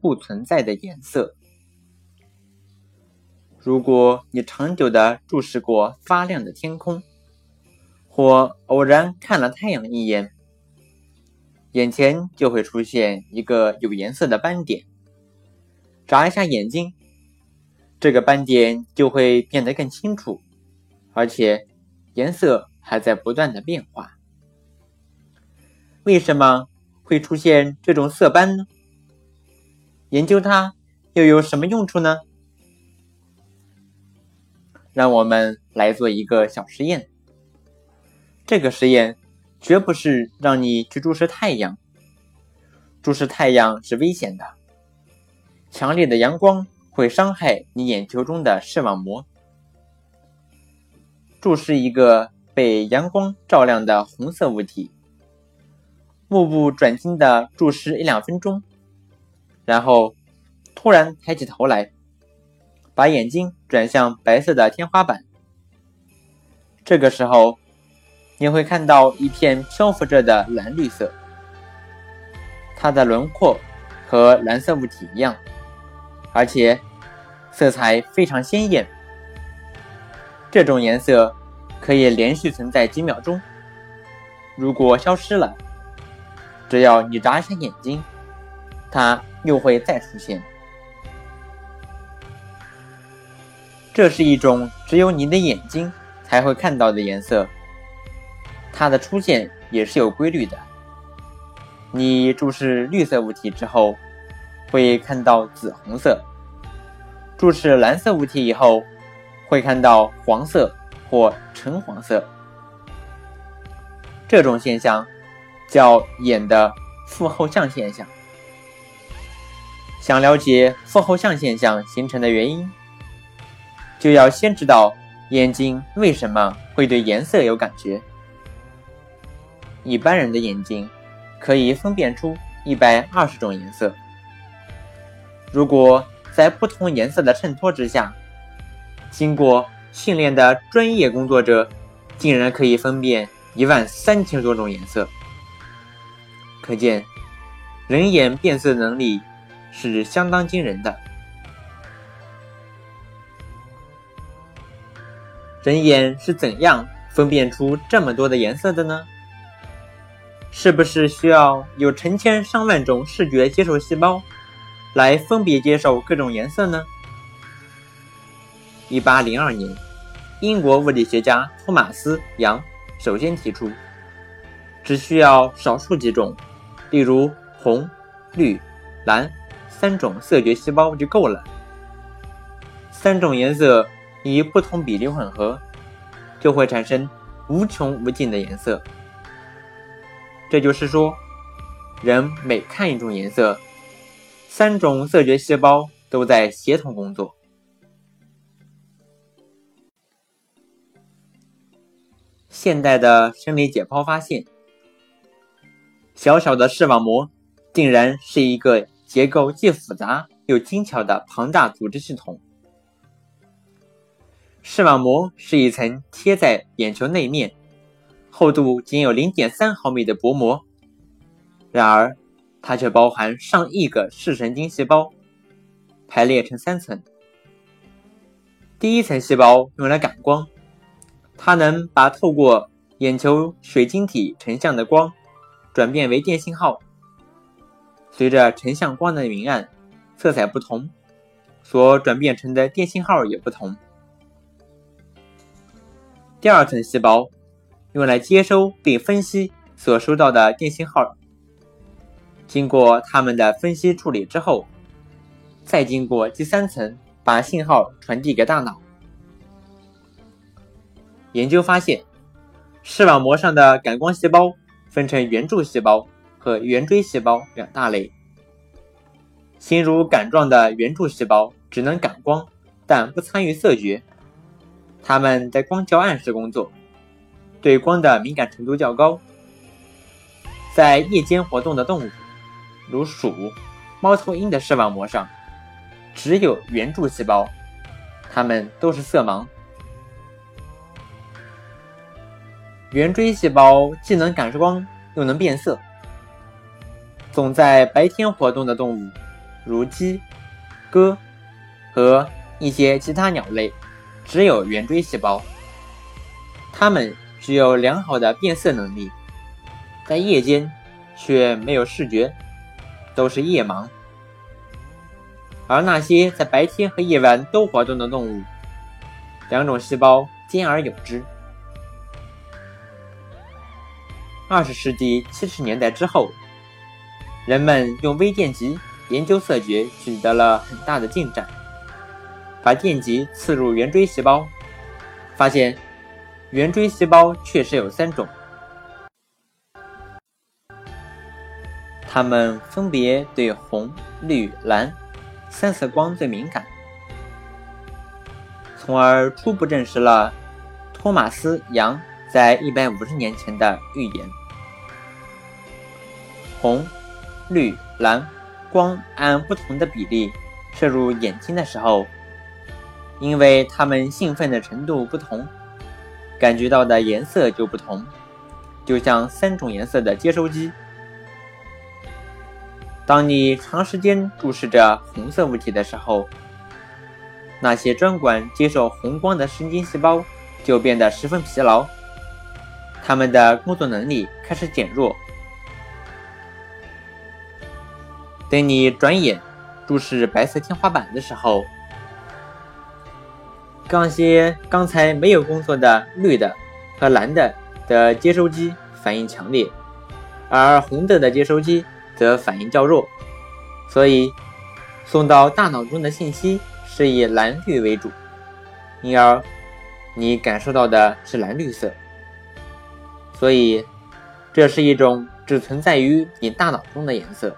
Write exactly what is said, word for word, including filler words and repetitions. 不存在的颜色。如果你长久地注视过发亮的天空，或偶然看了太阳一眼，眼前就会出现一个有颜色的斑点。眨一下眼睛，这个斑点就会变得更清楚，而且颜色还在不断的变化。为什么会出现这种色斑呢？研究它又有什么用处呢？让我们来做一个小实验。这个实验绝不是让你去注视太阳，注视太阳是危险的。强烈的阳光会伤害你眼球中的视网膜。注视一个被阳光照亮的红色物体，目不转睛地注视一两分钟，然后突然抬起头来，把眼睛转向白色的天花板。这个时候你会看到一片漂浮着的蓝绿色，它的轮廓和蓝色物体一样，而且色彩非常鲜艳。这种颜色可以连续存在几秒钟，如果消失了，只要你眨一下眼睛，它又会再出现。这是一种只有你的眼睛才会看到的颜色，它的出现也是有规律的。你注视绿色物体之后，会看到紫红色；注视蓝色物体以后，会看到黄色或橙黄色。这种现象叫眼的负后像现象。想了解负后像现象形成的原因，就要先知道眼睛为什么会对颜色有感觉。一般人的眼睛可以分辨出一百二十种颜色，如果在不同颜色的衬托之下，经过训练的专业工作者竟然可以分辨一万三千多种颜色。可见人眼辨色能力是相当惊人的。人眼是怎样分辨出这么多的颜色的呢？是不是需要有成千上万种视觉接受细胞来分别接受各种颜色呢？一八零二年，英国物理学家托马斯·杨首先提出，只需要少数几种，例如红、绿、蓝三种色觉细胞就够了。三种颜色以不同比例混合，就会产生无穷无尽的颜色。这就是说，人每看一种颜色，三种色觉细胞都在协同工作。现代的生理解剖发现，小小的视网膜竟然是一个结构既复杂又精巧的庞大组织系统。视网膜是一层贴在眼球内面，厚度仅有 零点三 毫米的薄膜，然而它却包含上亿个视神经细胞，排列成三层。第一层细胞用来感光，它能把透过眼球水晶体成像的光转变为电信号。随着成像光的明暗、色彩不同，所转变成的电信号也不同。第二层细胞用来接收并分析所收到的电信号，经过它们的分析处理之后，再经过第三层把信号传递给大脑。研究发现，视网膜上的感光细胞分成圆柱细胞和圆锥细胞两大类。形如杆状的圆柱细胞只能感光，但不参与色觉，它们在光较暗时工作，对光的敏感程度较高。在夜间活动的动物，如鼠、猫头鹰的视网膜上只有圆柱细胞，它们都是色盲。圆锥细胞既能感光又能变色。总在白天活动的动物，如鸡、鸽和一些其他鸟类只有圆锥细胞，它们具有良好的变色能力，在夜间却没有视觉，都是夜盲。而那些在白天和夜晚都活动的动物，两种细胞兼而有之。二十世纪七十年代之后，人们用微电极研究色觉取得了很大的进展，把电极刺入圆锥细胞，发现圆锥细胞确实有三种，它们分别对红、绿、蓝三色光最敏感，从而初步证实了托马斯·杨在一百五十年前的预言。红、绿、蓝光按不同的比例射入眼睛的时候，因为它们兴奋的程度不同，感觉到的颜色就不同，就像三种颜色的接收机。当你长时间注视着红色物体的时候，那些专管接受红光的神经细胞就变得十分疲劳，它们的工作能力开始减弱。等你转眼注视白色天花板的时候，刚些刚才没有工作的绿的和蓝的的接收机反应强烈，而红的的接收机则反应较弱，所以送到大脑中的信息是以蓝绿为主，因而你感受到的是蓝绿色。所以这是一种只存在于你大脑中的颜色。